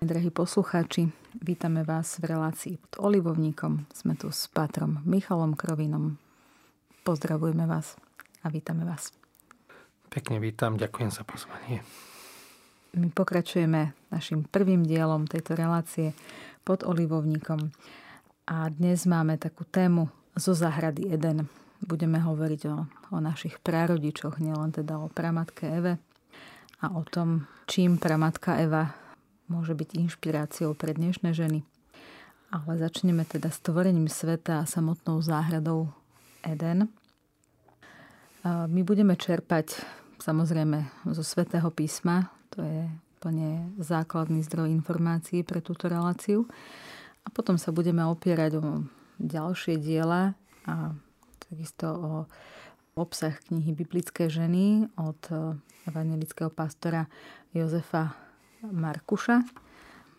Drahí poslucháči, vítame vás v relácii Pod olivovníkom. Sme tu s Pátrom Michalom Krovinom. Pozdravujeme vás a vítame vás. Pekne vítam, ďakujem za pozvanie. My pokračujeme našim prvým dielom tejto relácie Pod olivovníkom. A dnes máme takú tému zo záhrady Eden. Budeme hovoriť o našich prarodičoch, nielen teda o pramatke Eve a o tom, čím pramatka Eva môže byť inšpiráciou pre dnešné ženy. Ale začneme teda stvorením sveta a samotnou záhradou Eden. My budeme čerpať samozrejme zo Svätého písma, to je úplne základný zdroj informácií pre túto reláciu. A potom sa budeme opierať o ďalšie diela a takisto o obsah knihy Biblické ženy od evangelického pastora Jozefa Markuša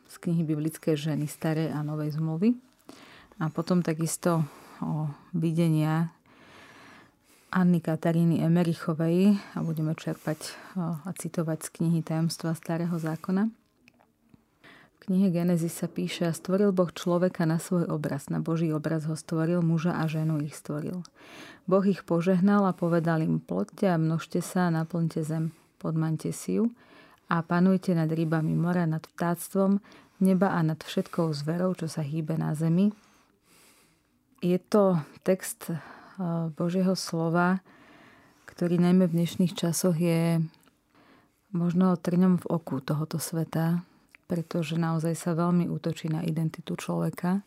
z knihy Biblické ženy starej a novej zmluvy a potom takisto o videnia Anny Kataríny Emmerichovej a budeme čerpať a citovať z knihy Tajomstva starého zákona. V knihe Genesis sa píše: a stvoril Boh človeka na svoj obraz, na Boží obraz ho stvoril, muža a ženu ich stvoril. Boh ich požehnal a povedal im: plodte a množte sa a naplňte zem, podmaňte si ju a panujte nad rybami mora, nad vtáctvom neba a nad všetkou zverou, čo sa hýbe na zemi. Je to text Božieho slova, ktorý najmä v dnešných časoch je možno trňom v oku tohoto sveta, pretože naozaj sa veľmi útočí na identitu človeka.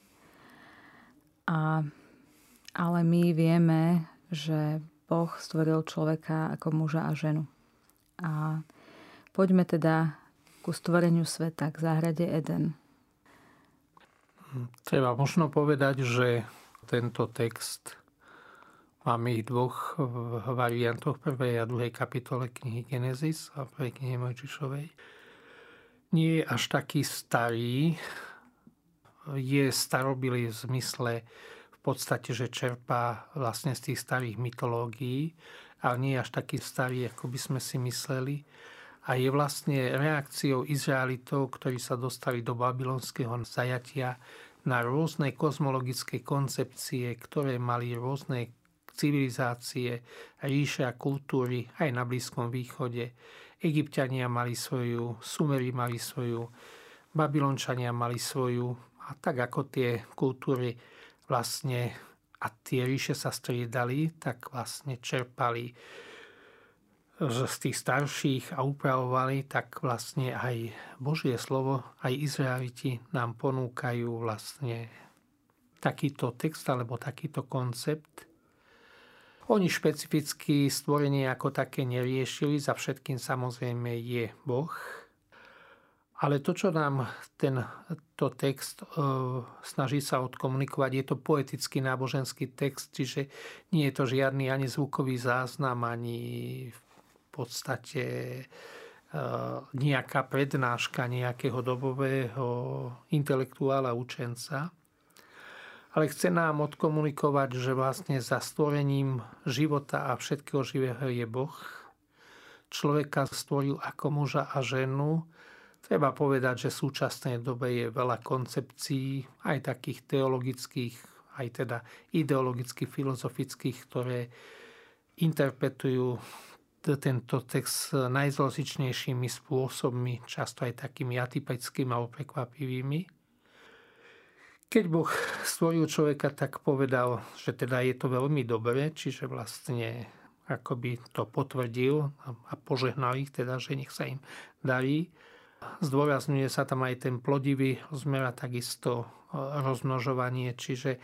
Ale my vieme, že Boh stvoril človeka ako muža a ženu. A poďme teda ku stvoreniu sveta, k záhrade Eden. Treba možno povedať, že tento text máme ich dvoch variantoch, prvej a druhej kapitole knihy Genesis a prvej knihy Mojžišovej. Nie je až taký starý. Je starobylý v zmysle v podstate, že čerpá vlastne z tých starých mytológií, ale nie je až taký starý, ako by sme si mysleli. A je vlastne reakciou Izraelitov, ktorí sa dostali do babylonského zajatia, na rôzne kozmologické koncepcie, ktoré mali rôzne civilizácie, ríše a kultúry aj na Blízkom východe. Egypťania mali svoju, Sumeri mali svoju, Babylončania mali svoju a tak ako tie kultúry vlastne a tie ríše sa striedali, tak vlastne čerpali z tých starších a upravovali, tak vlastne aj Božie slovo, aj Izraeliti nám ponúkajú vlastne takýto text alebo takýto koncept. Oni špecificky stvorenie ako také neriešili, za všetkým samozrejme je Boh. Ale to, čo nám tento text snaží sa odkomunikovať, je to poetický náboženský text, čiže nie je to žiadny ani zvukový záznam, ani v podstate nejaká prednáška nejakého dobového intelektuála, učenca. Ale chce nám odkomunikovať, že vlastne za stvorením života a všetkého živého je Boh. Človeka stvoril ako muža a ženu. Treba povedať, že v súčasnej dobe je veľa koncepcií, aj takých teologických, aj teda ideologických, filozofických, ktoré interpretujú tento text najzlozličnejšími spôsobmi, často aj takými atypickými alebo prekvapivými. Keď Boh stvoril človeka, tak povedal, že teda je to veľmi dobre, čiže vlastne akoby to potvrdil a požehnal ich, teda, že nech sa im darí. Zdôrazňuje sa tam aj ten plodivý rozmer a takisto rozmnožovanie, čiže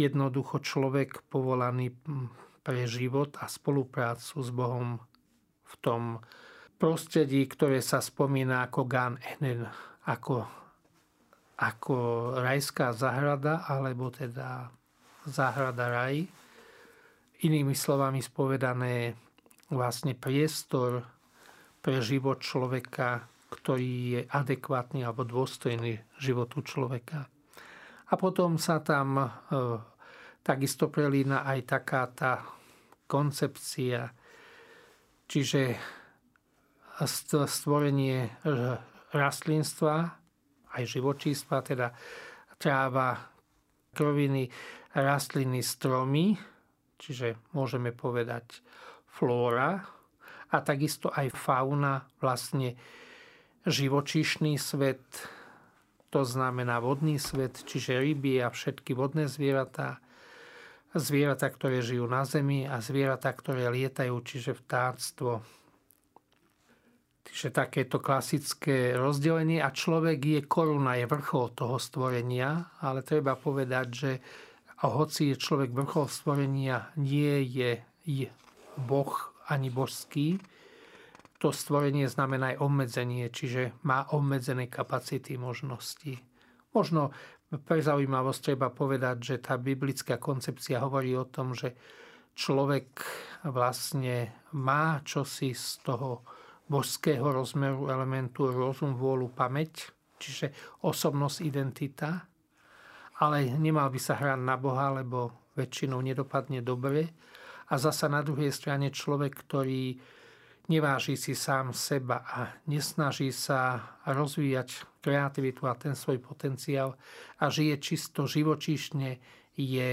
jednoducho človek povolaný pre život a spoluprácu s Bohom v tom prostredí, ktoré sa spomína ako Gan Eden, ako rajská záhrada, alebo teda záhrada raj. Inými slovami spovedané vlastne priestor pre život človeka, ktorý je adekvátny alebo dôstojný životu človeka. A potom sa tam takisto prelína aj taká tá koncepcia, čiže stvorenie rastlinstva aj živočístva, teda tráva, kroviny, rastliny, stromy, čiže môžeme povedať flóra, a takisto aj fauna, vlastne živočíšny svet, to znamená vodný svet, čiže ryby a všetky vodné zvieratá, zvieratá, ktoré žijú na zemi, a zvieratá, ktoré lietajú, čiže vtáctvo. Čiže takéto klasické rozdelenie, a človek je koruna, je vrchol toho stvorenia, ale treba povedať, že hoci je človek vrchol stvorenia, nie je Boh ani božský. To stvorenie znamená aj obmedzenie, čiže má obmedzené kapacity, možnosti. Možno pre zaujímavosť treba povedať, že tá biblická koncepcia hovorí o tom, že človek vlastne má čosi z toho božského rozmeru elementu rozum, vôľu, pamäť, čiže osobnosť, identita, ale nemal by sa hrať na Boha, lebo väčšinou nedopadne dobre. A zasa na druhej strane človek, ktorý neváži si sám seba a nesnaží sa rozvíjať kreativitu a ten svoj potenciál a žije čisto živočíšne, je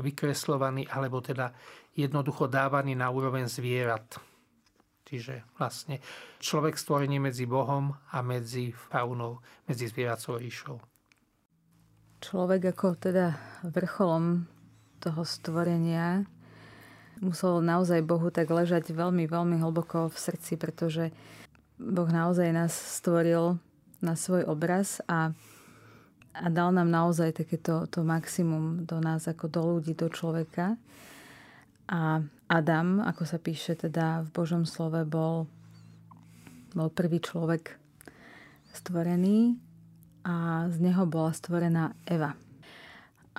vykreslovaný, alebo teda jednoducho dávaný na úroveň zvierat. Čiže vlastne človek stvorenie medzi Bohom a medzi faunou, medzi zvieracou ríšou. Človek ako teda vrcholom toho stvorenia musel naozaj Bohu tak ležať veľmi, veľmi hlboko v srdci, pretože Boh naozaj nás stvoril na svoj obraz a dal nám naozaj takéto to maximum do nás, ako do ľudí, do človeka. A Adam, ako sa píše teda v Božom slove, bol prvý človek stvorený a z neho bola stvorená Eva.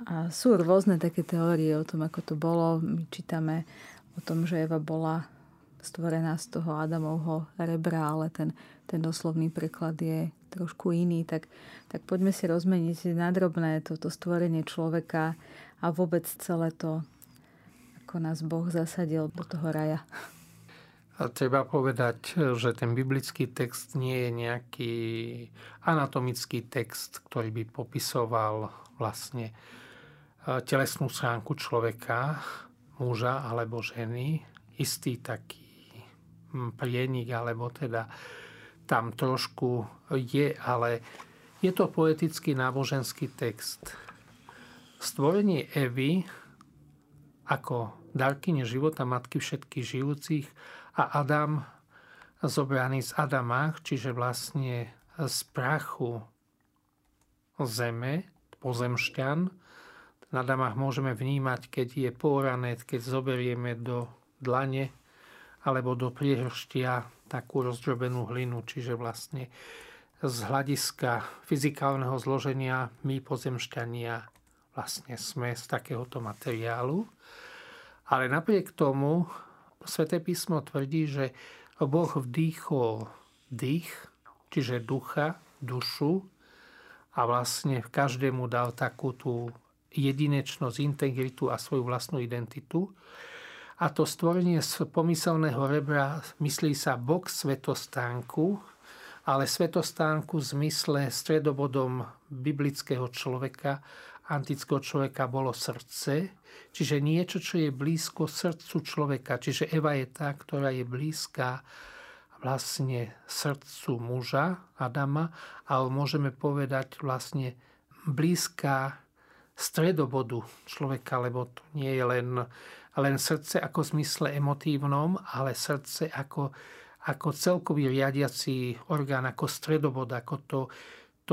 A sú rôzne také teórie o tom, ako to bolo. My čítame o tom, že Eva bola stvorená z toho Adamovho rebra, ale ten doslovný preklad je trošku iný. Tak poďme si rozmeniť nadrobné toto stvorenie človeka a vôbec celé to, ako nás Boh zasadil do toho raja. A treba povedať, že ten biblický text nie je nejaký anatomický text, ktorý by popisoval vlastne telesnú stránku človeka, muža alebo ženy, istý taký prienik, alebo teda tam trošku je, ale je to poetický náboženský text. Stvorenie Evy ako darkyne života matky všetkých žijúcich a Adam zobraný z Adama, čiže vlastne z prachu zeme, pozemšťan. Na Adamách môžeme vnímať, keď je porané, keď zoberieme do dlane alebo do priehrštia takú rozdrobenú hlinu. Čiže vlastne z hľadiska fyzikálneho zloženia my pozemšťania vlastne sme z takéhoto materiálu. Ale napriek tomu Sväté písmo tvrdí, že Boh vdýchol dých, čiže ducha, dušu, a vlastne každému dal takú tú jedinečnosť, integritu a svoju vlastnú identitu. A to stvorenie z pomyselného rebra, myslí sa bok svetostánku, ale svetostánku v zmysle stredobodom biblického človeka, antického človeka, bolo srdce, čiže niečo, čo je blízko srdcu človeka. Čiže Eva je tá, ktorá je blízka vlastne srdcu muža, Adama, ale môžeme povedať vlastne blízka stredobodu človeka, lebo to nie je len srdce ako v zmysle emotívnom, ale srdce ako celkový riadiaci orgán, ako stredobod, ako to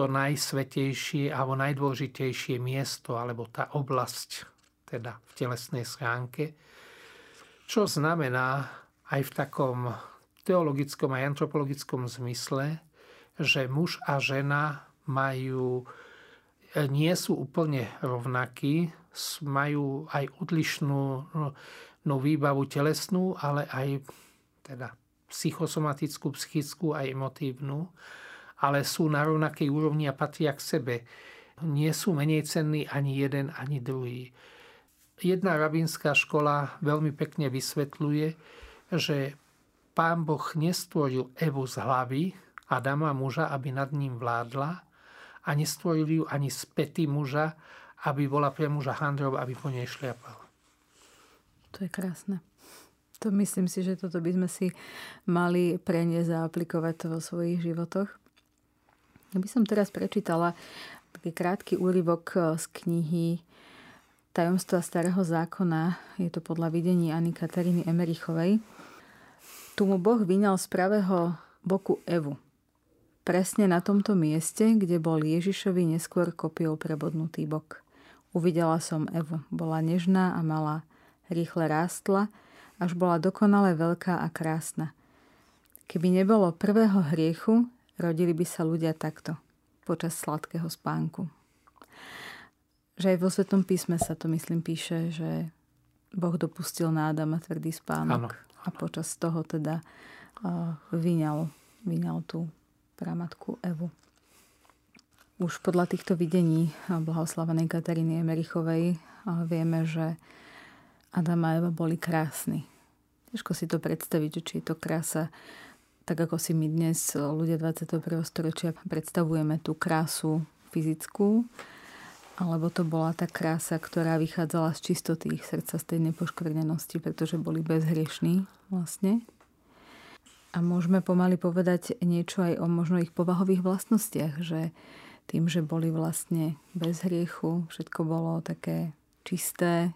najsvetejšie alebo najdôležitejšie miesto, alebo tá oblasť teda v telesnej schránke. Čo znamená aj v takom teologickom a antropologickom zmysle, že muž a žena nie sú úplne rovnakí, majú aj odlišnú výbavu telesnú, ale aj teda psychosomatickú, psychickú, aj emotívnu, ale sú na rovnakej úrovni a patria k sebe. Nie sú menej cenní ani jeden, ani druhý. Jedna rabínska škola veľmi pekne vysvetľuje, že Pán Boh nestvoril Evu z hlavy Adama, muža, aby nad ním vládla, a nestvorili ju ani z päty muža, aby bola pre muža handrou, aby po nej šliapala. To je krásne. To myslím si, že toto by sme si mali preniesť a aplikovať to vo svojich životoch. Ja by som teraz prečítala taký krátky úryvok z knihy Tajomstva starého zákona. Je to podľa videní Anny Kataríny Emmerichovej. Tu mu Boh vyňal z pravého boku Evu. Presne na tomto mieste, kde bol Ježišovi neskôr kopiou prebodnutý bok. Uvidela som Evu. Bola nežná a malá. Rýchle rástla, až bola dokonale veľká a krásna. Keby nebolo prvého hriechu, rodili by sa ľudia takto, počas sladkého spánku. Že aj vo Svätom písme sa to, myslím, píše, že Boh dopustil na Adama tvrdý spánok. Áno. A počas toho teda vyňal tú pramatku Evu. Už podľa týchto videní blahoslavenej Kataríny Emmerichovej vieme, že Adam a Eva boli krásni. Ťažko si to predstaviť, či je to krása, tak ako si my dnes, ľudia 21. storočia, predstavujeme tú krásu fyzickú, alebo to bola tá krása, ktorá vychádzala z čistoty ich srdca, z tej nepoškvrnenosti, pretože boli bezhriešní vlastne. A môžeme pomaly povedať niečo aj o možno ich povahových vlastnostiach, že tým, že boli vlastne bez hriechu, všetko bolo také čisté.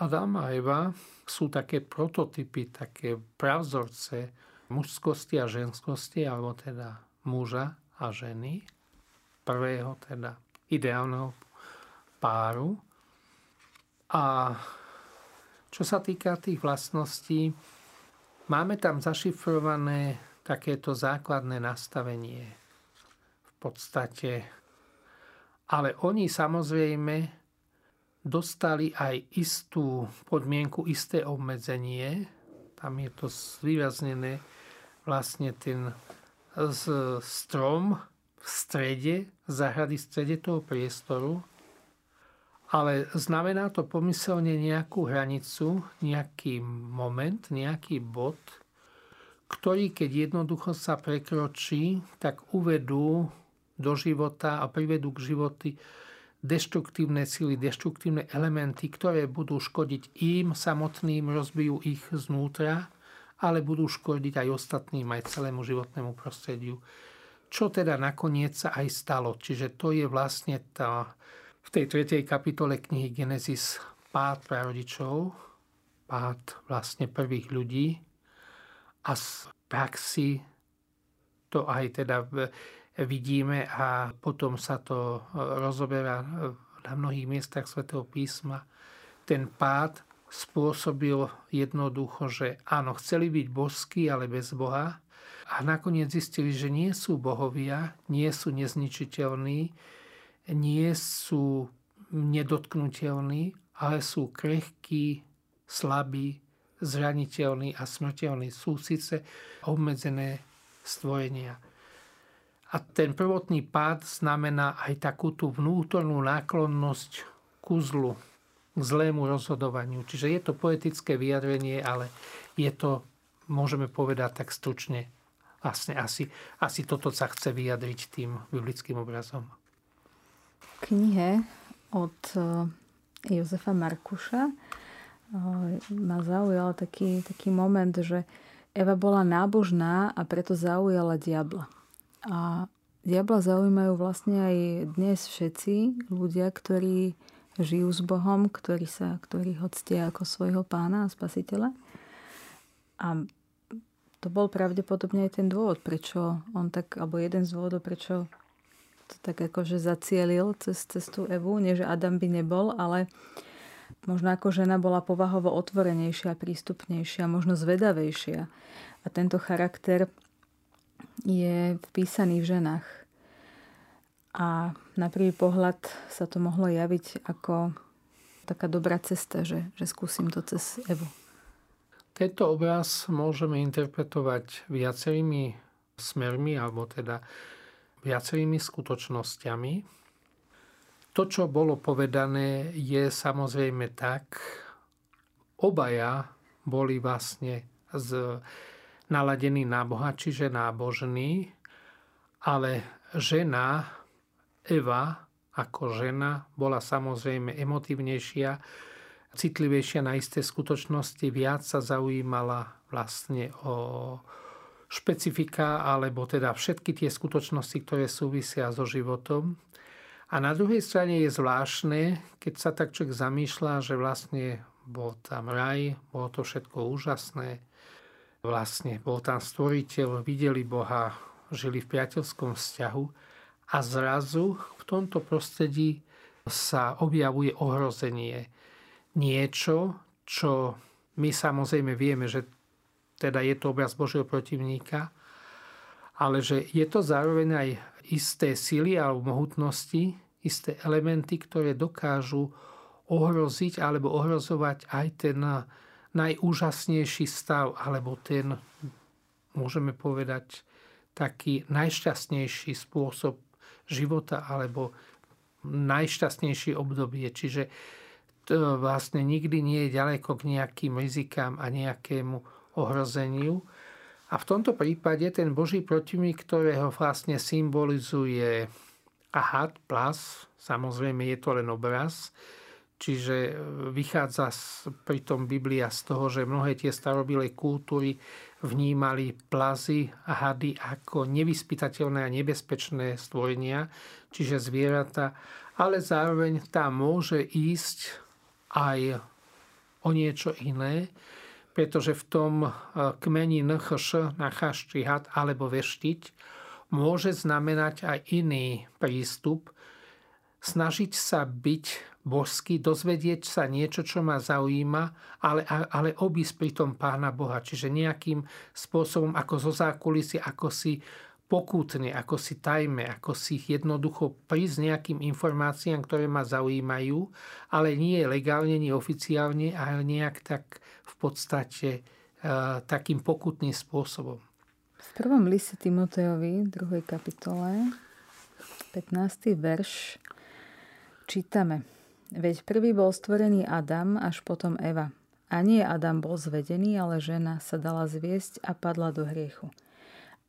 Adam a Eva sú také prototypy, také pravzorce mužskosti a ženskosti, alebo teda muža a ženy, prvého teda ideálneho páru. A čo sa týka tých vlastností, máme tam zašifrované takéto základné nastavenie v podstate. Ale oni samozrejme dostali aj istú podmienku, isté obmedzenie. Tam je to zvýraznené vlastne ten strom v strede, v záhrady v strede toho priestoru. Ale znamená to pomyselne nejakú hranicu, nejaký moment, nejaký bod, ktorý keď jednoducho sa prekročí, tak uvedú do života a privedú k životu deštruktívne sily, deštruktívne elementy, ktoré budú škodiť im samotným, rozbijú ich znútra, ale budú škodiť aj ostatným, aj celému životnému prostrediu. Čo teda nakoniec sa aj stalo. Čiže to je vlastne v tej 3. kapitole knihy Genesis pád prarodičov, pád vlastne prvých ľudí a z praxi to aj teda vidíme a potom sa to rozoberá na mnohých miestach Svätého písma. Ten pád spôsobil jednoducho, že áno, chceli byť božskí, ale bez Boha a nakoniec zistili, že nie sú bohovia, nie sú nezničiteľní, nie sú nedotknutelní, ale sú krehkí, slabí, zraniteľní a smrteľní. Sú síce obmedzené stvorenia. A ten prvotný pád znamená aj takú tú vnútornú náklonnosť ku zlu, k zlému rozhodovaniu. Čiže je to poetické vyjadrenie, ale je to, môžeme povedať tak stručne, vlastne asi toto sa chce vyjadriť tým biblickým obrazom. V knihe od Jozefa Markuša ma zaujal taký moment, že Eva bola nábožná a preto zaujala diabla. A diabla zaujímajú vlastne aj dnes všetci ľudia, ktorí žijú s Bohom, ktorí ho ctia ako svojho pána a spasiteľa. A to bol pravdepodobne aj ten dôvod, prečo on tak, alebo jeden z dôvodov, prečo to tak akože zacielil cez tú Evu. Nie, že Adam by nebol, ale možno ako žena bola povahovo otvorenejšia, prístupnejšia, možno zvedavejšia. A tento charakter je vpísaný v ženách. A na prvý pohľad sa to mohlo javiť ako taká dobrá cesta, že skúsim to cez Evu. Tento obraz môžeme interpretovať viacerými smermi, alebo teda viacerými skutočnosťami. To, čo bolo povedané, je samozrejme tak, obaja boli vlastne naladený na Boha, čiže nábožný, ale žena Eva ako žena bola samozrejme emotívnejšia, citlivejšia na isté skutočnosti, viac sa zaujímala vlastne o špecifika, alebo teda všetky tie skutočnosti, ktoré súvisia so životom. A na druhej strane je zvláštne, keď sa tak človek zamýšľa, že vlastne bol tam raj, bolo to všetko úžasné, vlastne bol tam stvoriteľ, videli Boha, žili v priateľskom vzťahu a zrazu v tomto prostredí sa objavuje ohrozenie. Niečo, čo my samozrejme vieme, že teda je to obraz Božieho protivníka, ale že je to zároveň aj isté sily alebo mohutnosti, isté elementy, ktoré dokážu ohroziť alebo ohrozovať aj ten najúžasnejší stav, alebo ten, môžeme povedať, taký najšťastnejší spôsob života alebo najšťastnejšie obdobie. Čiže vlastne nikdy nie je ďaleko k nejakým rizikám a nejakému ohrozeniu. A v tomto prípade ten Boží protivník, ktorého vlastne symbolizuje ahad, plas, samozrejme je to len obraz, čiže vychádza pritom Biblia z toho, že mnohé tie starobilé kultúry vnímali plazy a hady ako nevyspytateľné a nebezpečné stvorenia, čiže zvieratá, ale zároveň tam môže ísť aj o niečo iné, pretože v tom kmeni NHŠ, nachášť had alebo veštiť, môže znamenať aj iný prístup, snažiť sa byť božský, dozvedieť sa niečo, čo ma zaujíma, ale obísť pritom Pána Boha. Čiže nejakým spôsobom, ako zo zákulisy, ako si pokútne, ako si tajme, ako si jednoducho prísť nejakým informáciám, ktoré ma zaujímajú, ale nie legálne, nie oficiálne, ale nejak tak v podstate takým pokutným spôsobom. V prvom liste Timotejovi, 2. kapitole, 15. verš, čítame. Veď prvý bol stvorený Adam, až potom Eva. A nie Adam bol zvedený, ale žena sa dala zviesť a padla do hriechu.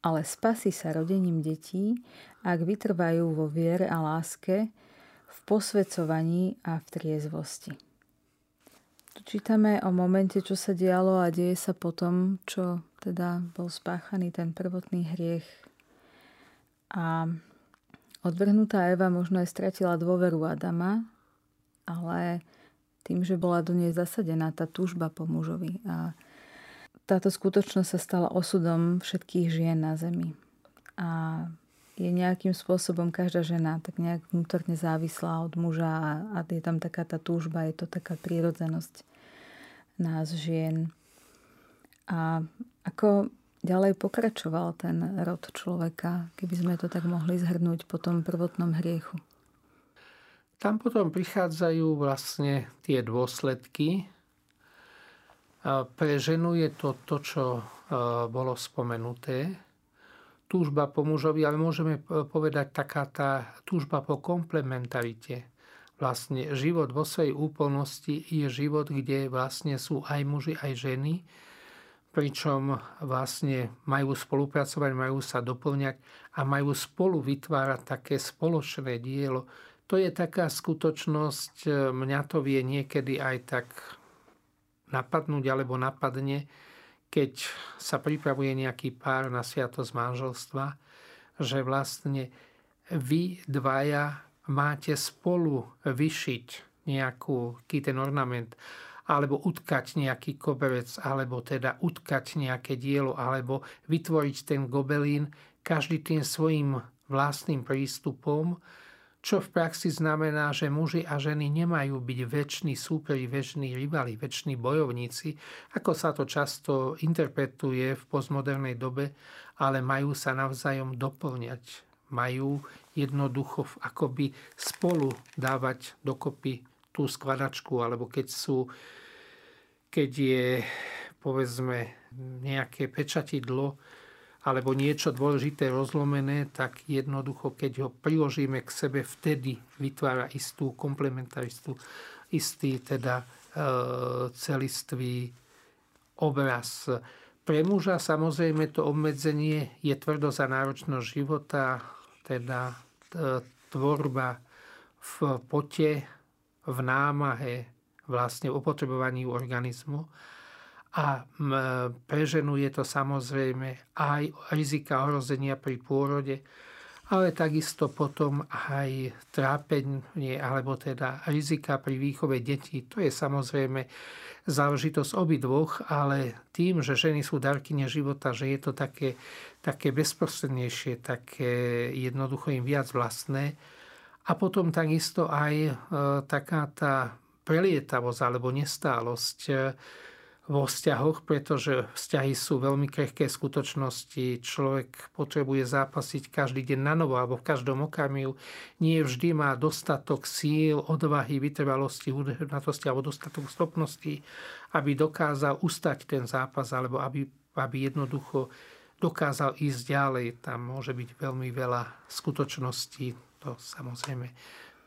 Ale spasí sa rodením detí, ak vytrvajú vo viere a láske, v posväcovaní a v triezvosti. Tu čítame o momente, čo sa dialo a deje sa potom, čo teda bol spáchaný ten prvotný hriech. A odvrhnutá Eva možno aj stratila dôveru Adama, ale tým, že bola do nej zasadená tá túžba po mužovi. A táto skutočnosť sa stala osudom všetkých žien na zemi. A je nejakým spôsobom každá žena tak nejak vnútorne závislá od muža a je tam taká tá túžba, je to taká prírodzenosť nás žien. A ako ďalej pokračoval ten rod človeka, keby sme to tak mohli zhrnúť po tom prvotnom hriechu? Tam potom prichádzajú vlastne tie dôsledky. Pre ženu je to to, čo bolo spomenuté. Túžba po mužovi, ale môžeme povedať taká tá túžba po komplementarite. Vlastne život vo svojej úplnosti je život, kde vlastne sú aj muži, aj ženy, pričom vlastne majú spolupracovať, majú sa doplňať a majú spolu vytvárať také spoločné dielo. To je taká skutočnosť, mňa to vie niekedy aj tak napadnúť alebo napadne, keď sa pripravuje nejaký pár na sviatosť manželstva, že vlastne vy dvaja máte spolu vyšiť nejaký ten ornament, alebo utkať nejaký koberec, alebo teda utkať nejaké dielo, alebo vytvoriť ten gobelín, každý tým svojim vlastným prístupom, čo v praxi znamená, že muži a ženy nemajú byť večný súperi, večný rivali, večný bojovníci, ako sa to často interpretuje v postmodernej dobe, ale majú sa navzájom doplňať. Majú jednoducho akoby spolu dávať dokopy tú skladačku, alebo keď je povedzme nejaké pečatidlo alebo niečo dôležité rozlomené, tak jednoducho, keď ho priložíme k sebe, vtedy vytvára istú komplementaristu, istý teda celistvý obraz. Pre muža samozrejme to obmedzenie je tvrdosť a náročnosť života, teda tvorba v pote, v námahe, vlastne v opotrebovaní organizmu. A preženuje to samozrejme aj rizika ohrozenia pri pôrode, ale takisto potom aj trápenie, alebo teda rizika pri výchove detí. To je samozrejme záležitosť obidvoch, ale tým, že ženy sú darkyne života, že je to také bezprostrednejšie, také jednoducho im viac vlastné. A potom takisto aj taká tá prelietavosť alebo nestálosť vo vzťahoch, pretože vzťahy sú veľmi krehké skutočnosti. Človek potrebuje zápasiť každý deň na novo alebo v každom okamihu. Nie vždy má dostatok síl, odvahy, vytrvalosti, údernosti alebo dostatok schopností, aby dokázal ustať ten zápas alebo aby jednoducho dokázal ísť ďalej. Tam môže byť veľmi veľa skutočností. To samozrejme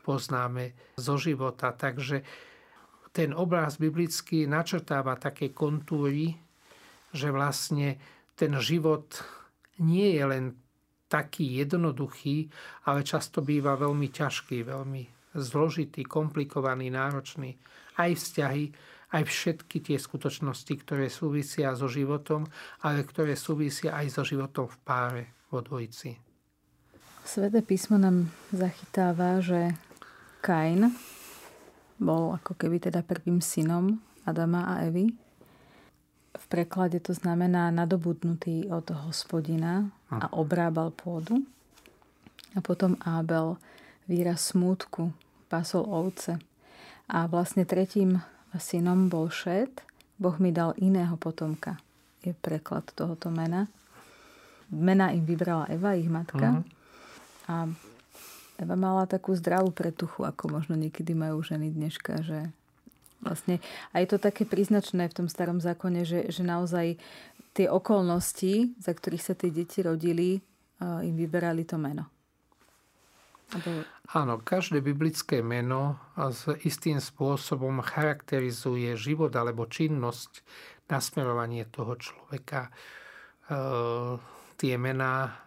poznáme zo života. Takže ten obraz biblický načrtáva také kontúry, že vlastne ten život nie je len taký jednoduchý, ale často býva veľmi ťažký, veľmi zložitý, komplikovaný, náročný. Aj vzťahy, aj všetky tie skutočnosti, ktoré súvisia so životom, ale ktoré súvisia aj so životom v páre, vo dvojici. Sväté písmo nám zachytáva, že Kain bol ako keby teda prvým synom Adama a Evy. V preklade to znamená nadobudnutý od Hospodina a obrábal pôdu. A potom Abel, výraz smútku, pasol ovce. A vlastne tretím synom bol Šed. Boh mi dal iného potomka, je preklad tohoto mena. Mena im vybrala Eva, ich matka. A Eva mala takú zdravú pretuchu, ako možno niekedy majú ženy dneška, že vlastne a je to také príznačné v tom starom zákone, že naozaj tie okolnosti, za ktorých sa tie deti rodili, im vyberali to meno. Áno, každé biblické meno s istým spôsobom charakterizuje život alebo činnosť, nasmerovanie toho človeka. Tie mená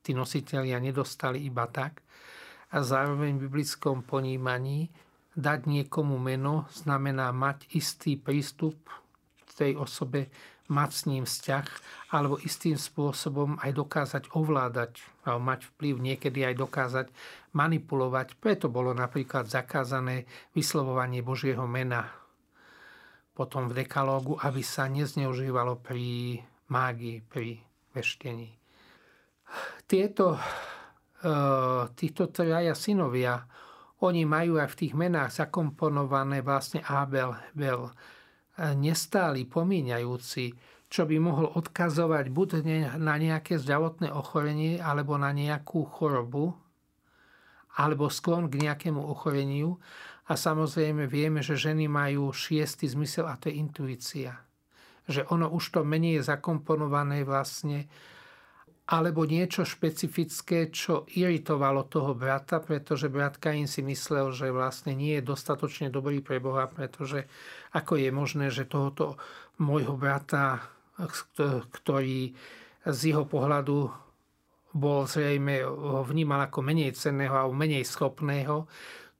tí nositelia nedostali iba tak. A zároveň v biblickom ponímaní dať niekomu meno znamená mať istý prístup k tej osobe, mať s ním vzťah, alebo istým spôsobom aj dokázať ovládať, alebo mať vplyv, niekedy aj dokázať manipulovať. Preto bolo napríklad zakázané vyslovovanie Božieho mena potom v dekalógu, aby sa nezneužívalo pri mágii, pri veštení. Títo traja synovia, oni majú aj v tých menách zakomponované vlastne Abel, Bel, nestály, pomíňajúci, čo by mohol odkazovať buď na nejaké zdravotné ochorenie, alebo na nejakú chorobu, alebo sklon k nejakému ochoreniu. A samozrejme vieme, že ženy majú šiestý zmysel, a to je intuícia. Že ono už to menej je zakomponované vlastne, alebo niečo špecifické, čo iritovalo toho brata, pretože brat Kain si myslel, že vlastne nie je dostatočne dobrý pre Boha, pretože ako je možné, že tohoto môjho brata, ktorý z jeho pohľadu bol zrejme, ho vnímal ako menej cenného a menej schopného,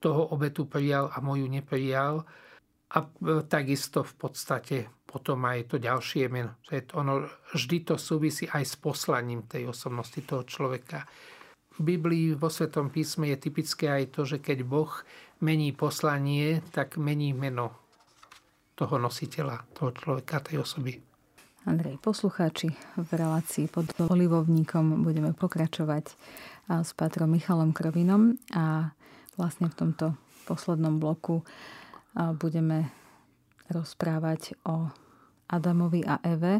toho obetu prijal a moju neprijal. A takisto v podstate potom aj to ďalšie meno. Ono vždy to súvisí aj s poslaním tej osobnosti toho človeka. V Biblii, vo Svätom písme je typické aj to, že keď Boh mení poslanie, tak mení meno toho nositeľa, toho človeka, tej osoby. Andrej, poslucháči, v relácii Pod olivovníkom budeme pokračovať s Pátrom Michalom Krovinom a vlastne v tomto poslednom bloku budeme rozprávať o Adamovi a Eve,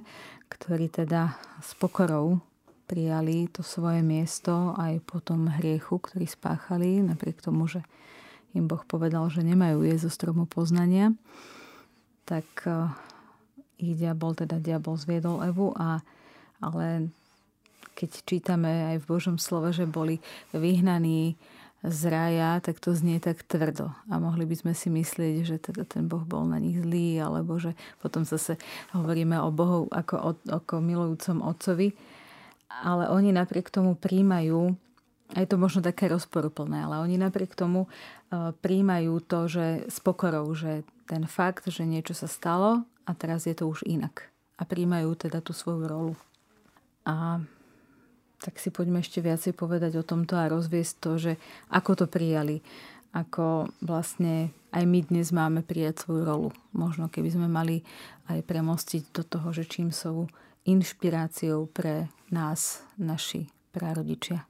ktorí teda s pokorou prijali to svoje miesto aj po tom hriechu, ktorý spáchali, napriek tomu, že im Boh povedal, že nemajú jesť zo stromu poznania. Tak ich diabol zviedol Evu, ale keď čítame aj v Božom slove, že boli vyhnaní z raja, tak to znie tak tvrdo. A mohli by sme si myslieť, že teda ten Boh bol na nich zlý, alebo že potom zase hovoríme o Bohu ako o milujúcom otcovi. Ale oni napriek tomu príjmajú A je to možno také rozporuplné, ale oni napriek tomu prijímajú to, že s pokorou, že ten fakt, že niečo sa stalo a teraz je to už inak. A prijímajú teda tú svoju rolu. A tak si poďme ešte viacej povedať o tomto a rozviesť to, že ako to prijali. Ako vlastne aj my dnes máme prijať svoju rolu. Možno keby sme mali aj premostiť do toho, že čím sú inšpiráciou pre nás, naši prarodičia.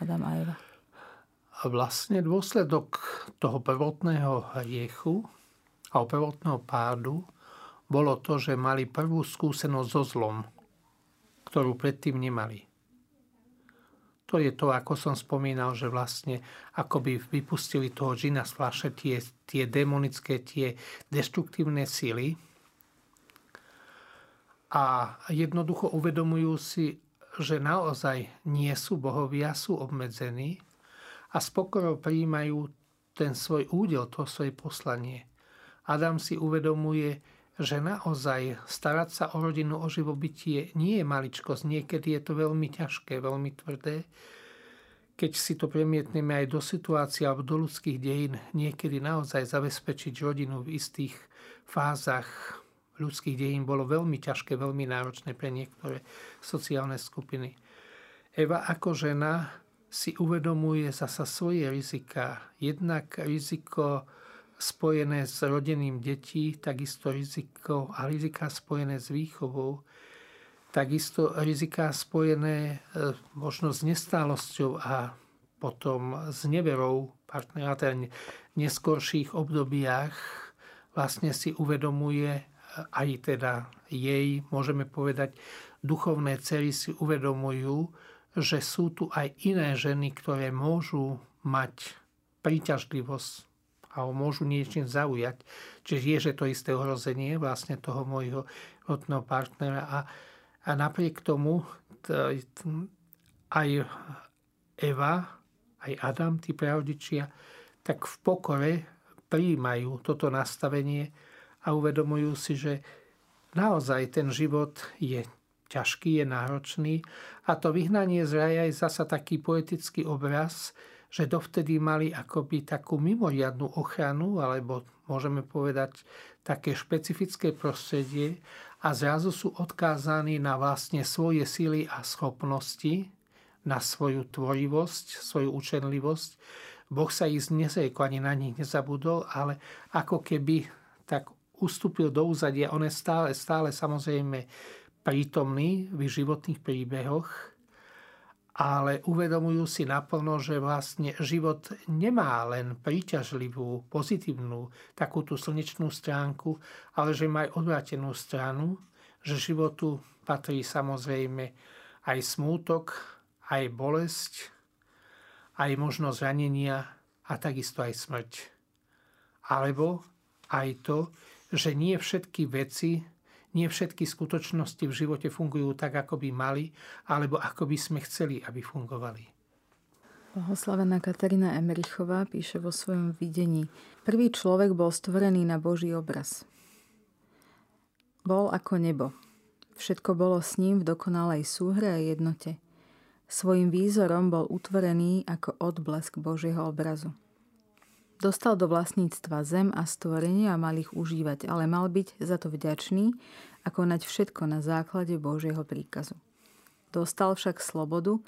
Adam a Eva. A vlastne dôsledok toho prvotného hriechu a prvotného pádu bolo to, že mali prvú skúsenosť so zlom, ktorú predtým nemali. To je to, ako som spomínal, že vlastne akoby vypustili toho džina z fľaše, tie démonické, tie deštruktívne síly. A jednoducho uvedomujú si, že naozaj nie sú bohovia, sú obmedzení a s pokorou prijímajú ten svoj údel, to svoje poslanie. Adam si uvedomuje, že naozaj starať sa o rodinu, o živobytie nie je maličkosť. Niekedy je to veľmi ťažké, veľmi tvrdé. Keď si to premietneme aj do situácie alebo do ľudských dejín, niekedy naozaj zabezpečiť rodinu v istých fázach ľudských dejín bolo veľmi ťažké, veľmi náročné pre niektoré sociálne skupiny. Eva ako žena si uvedomuje zasa svoje rizika. Jednak riziko spojené s rodením detí, takisto riziko a rizika spojené s výchovou, takisto rizika spojené možno s nestálosťou a potom s neverou partnera, teda neskorších obdobiach vlastne si uvedomuje aj teda jej, môžeme povedať, duchovné dcery si uvedomujú, že sú tu aj iné ženy, ktoré môžu mať príťažlivosť a môžu niečím zaujať. Čiže je, že to isté ohrozenie vlastne toho môjho rodného partnera. A napriek tomu aj Eva, aj Adam, tí prarodičia, tak v pokore prijímajú toto nastavenie a uvedomujú si, že naozaj ten život je ťažký, je náročný. A to vyhnanie z raja je zasa taký poetický obraz, že dovtedy mali akoby takú mimoriadnu ochranu, alebo môžeme povedať také špecifické prostredie a zrazu sú odkázaní na vlastne svoje síly a schopnosti, na svoju tvorivosť, svoju učenlivosť. Boh sa ich nezriekol, ani na nich nezabudol, ale ako keby tak ustúpil do úzadia. On je stále samozrejme prítomný v životných príbehoch, ale uvedomujú si naplno, že vlastne život nemá len príťažlivú, pozitívnu, takú tú slnečnú stránku, ale že má aj odvrátenú stranu, že životu patrí samozrejme aj smútok, aj bolesť, aj možnosť zranenia a takisto aj smrť. Alebo aj to, že nie všetky veci, nie všetky skutočnosti v živote fungujú tak, ako by mali, alebo ako by sme chceli, aby fungovali. Blahoslavená Katarína Emmerichová píše vo svojom videní: Prvý človek bol stvorený na Boží obraz. Bol ako nebo. Všetko bolo s ním v dokonalej súhre a jednote. Svojím výzorom bol utvorený ako odblesk Božieho obrazu. Dostal do vlastníctva zem a stvorenie a mal ich užívať, ale mal byť za to vďačný a konať všetko na základe Božieho príkazu. Dostal však slobodu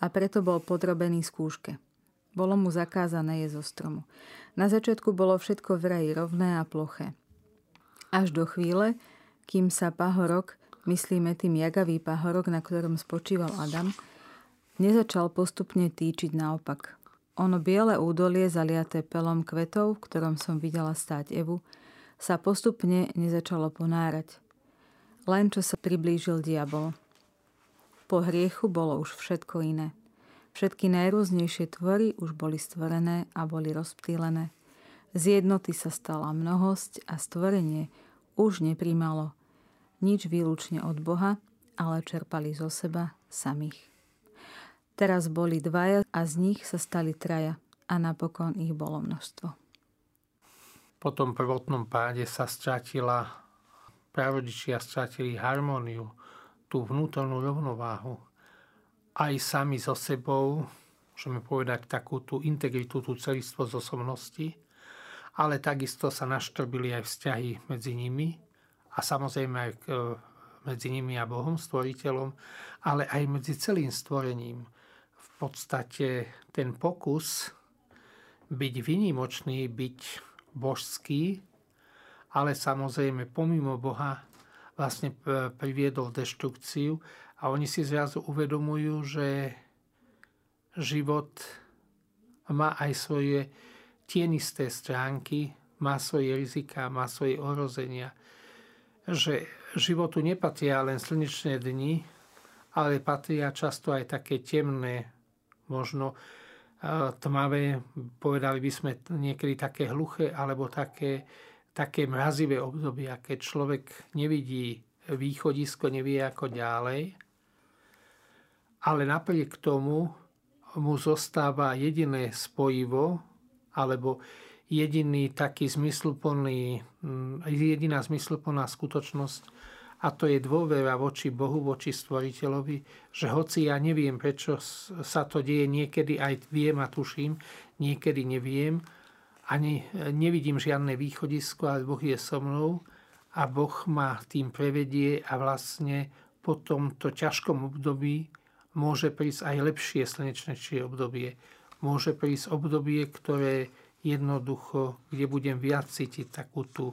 a preto bol podrobený skúške. Bolo mu zakázané jesť zo stromu. Na začiatku bolo všetko v raji rovné a ploché. Až do chvíle, kým sa pahorok, myslíme tým jagavý pahorok, na ktorom spočíval Adam, nezačal postupne týčiť naopak. Ono biele údolie, zaliaté pelom kvetov, v ktorom som videla stáť Evu, sa postupne nezačalo ponárať. Len čo sa priblížil diabol. Po hriechu bolo už všetko iné. Všetky najrôznejšie tvory už boli stvorené a boli rozptýlené. Z jednoty sa stala mnohosť a stvorenie už nepríjmalo nič výlučne od Boha, ale čerpali zo seba samých. Teraz boli dvaja a z nich sa stali traja a napokon ich bolo množstvo. Po tom prvotnom páde sa prarodičia stratili harmóniu, tú vnútornú rovnováhu. Aj sami so sebou, môžeme povedať, takú tú integritu, tú celistvosť osobnosti, ale takisto sa naštrbili aj vzťahy medzi nimi a samozrejme aj medzi nimi a Bohom, stvoriteľom, ale aj medzi celým stvorením. V podstate ten pokus byť výnimočný, byť božský, ale samozrejme pomimo Boha vlastne priviedol deštrukciu a oni si zrazu uvedomujú, že život má aj svoje tienisté stránky, má svoje riziká, má svoje ohrozenia. Že životu nepatria len slnečné dni, ale patria často aj také temné, možno tmavé, povedali by sme niekedy také hluché alebo také mrazivé obdobia, keď človek nevidí východisko, nevie ako ďalej, ale napriek tomu mu zostáva jediné spojivo alebo jediný taký zmysluplný, jediná zmysluplná skutočnosť, a to je dôvera voči Bohu, voči Stvoriteľovi, že hoci ja neviem, prečo sa to deje, niekedy aj viem a tuším, niekedy neviem, ani nevidím žiadne východisko, ale Boh je so mnou a Boh ma tým prevedie a vlastne po tomto ťažkom období môže prísť aj lepšie, slnečnejšie obdobie. Môže prísť obdobie, ktoré jednoducho, kde budem viac cítiť takú tú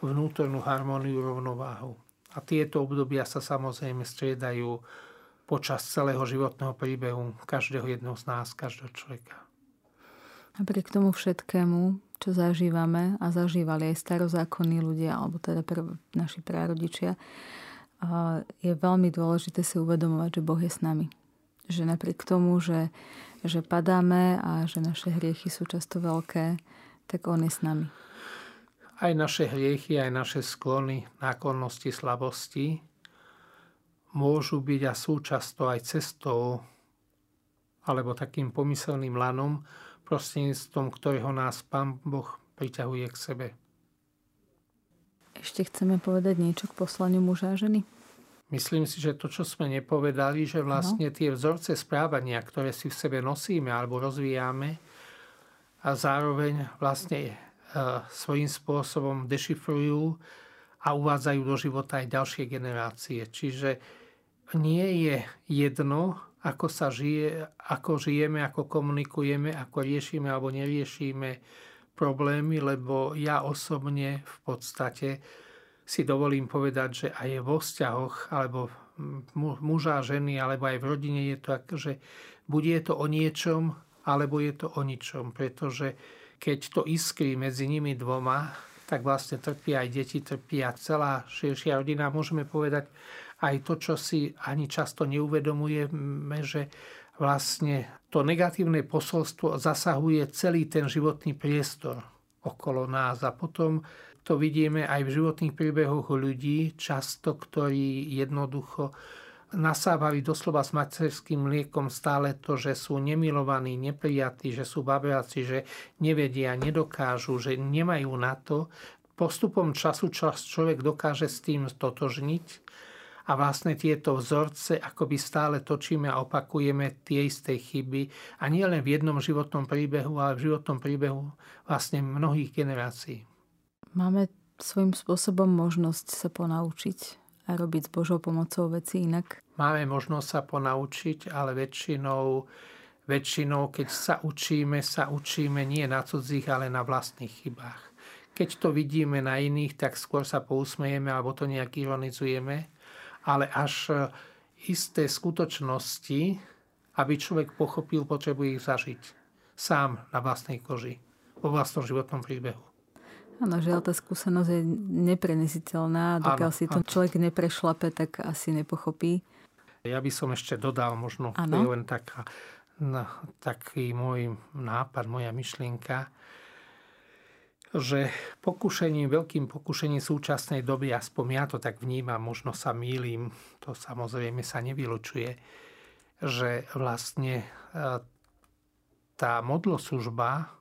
vnútornú harmóniu, rovnováhu. A tieto obdobia sa samozrejme striedajú počas celého životného príbehu každého jedného z nás, každého človeka. Napriek tomu všetkému, čo zažívame a zažívali aj starozákonní ľudia, alebo teda naši prarodičia, je veľmi dôležité si uvedomovať, že Boh je s nami. Že napriek tomu, že padáme a že naše hriechy sú často veľké, tak On je s nami. Aj naše hriechy, aj naše sklony, náklonnosti, slabosti môžu byť a sú často aj cestou alebo takým pomyselným lanom, prostredníctvom ktorého nás Pán Boh priťahuje k sebe. Ešte chceme povedať niečo k poslaniu muža a ženy? Myslím si, že to, čo sme nepovedali, že vlastne tie vzorce správania, ktoré si v sebe nosíme alebo rozvíjame a zároveň vlastne svojím spôsobom dešifrujú a uvádzajú do života aj ďalšie generácie. Čiže nie je jedno, ako sa žije, ako žijeme, ako komunikujeme, ako riešime alebo neriešime problémy, lebo ja osobne v podstate si dovolím povedať, že aj vo vzťahoch alebo muža a ženy, alebo aj v rodine je to tak, že buď je to o niečom, alebo je to o ničom, pretože keď to iskrí medzi nimi dvoma, tak vlastne trpia aj deti, trpia celá širšia rodina. Môžeme povedať aj to, čo si ani často neuvedomujeme, že vlastne to negatívne posolstvo zasahuje celý ten životný priestor okolo nás. A potom to vidíme aj v životných príbehoch ľudí, často, ktorí jednoducho nasávajú doslova s materským mliekom stále to, že sú nemilovaní, neprijatí, že sú babráci, že nevedia, nedokážu, že nemajú na to. Postupom času človek dokáže s tým totožniť a vlastne tieto vzorce akoby stále točíme a opakujeme tie isté chyby a nie len v jednom životnom príbehu, ale v životnom príbehu vlastne mnohých generácií. Máme svojím spôsobom možnosť sa ponaučiť a robiť s Božou pomocou veci inak? Máme možnosť sa ponaučiť, ale väčšinou keď sa učíme nie na cudzích, ale na vlastných chybách. Keď to vidíme na iných, tak skôr sa pousmejeme alebo to nejak ironizujeme, ale až isté skutočnosti, aby človek pochopil, potrebuje ich zažiť sám na vlastnej koži, vo vlastnom životnom príbehu. Áno, žiaľ, tá skúsenosť je neprenesiteľná. Dokiaľ si to človek neprešlape, tak asi nepochopí. Ja by som ešte dodal možno, to je len taký môj nápad, moja myšlienka, že veľkým pokušením súčasnej doby, aspoň ja to tak vnímam, možno sa mýlim, to samozrejme sa nevylučuje, že vlastne tá modloslužba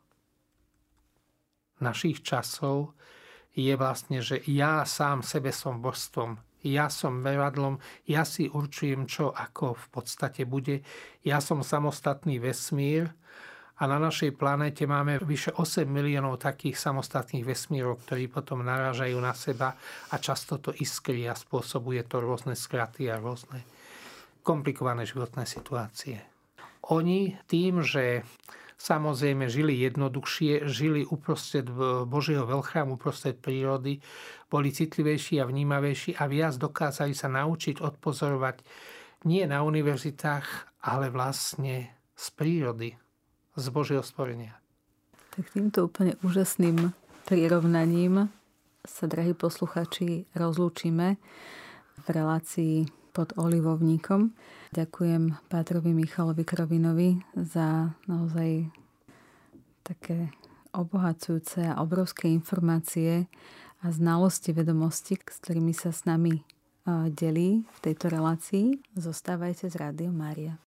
našich časov je vlastne, že ja sám sebe som božstvom. ja som mevadlom, ja si určujem, čo ako v podstate bude, ja som samostatný vesmír. A na našej planéte máme vyše 8 miliónov takých samostatných vesmírov, ktorí potom narážajú na seba a často to iskrí a spôsobuje to rôzne skraty a rôzne komplikované životné situácie. Oni tým, že samozrejme žili jednoduchšie, žili uprostred Božieho veľchrámu, uprostred prírody, boli citlivejší a vnímavejší a viac dokázali sa naučiť odpozorovať nie na univerzitách, ale vlastne z prírody, z Božieho stvorenia. Tak týmto úplne úžasným prirovnaním sa, drahí posluchači, rozlúčime v relácii Pod olivovníkom. Ďakujem Pátrovi Michalovi Krovinovi za naozaj také obohacujúce a obrovské informácie a znalosti, vedomosti, s ktorými sa s nami delí v tejto relácii. Zostávajte s Rádiom Mária.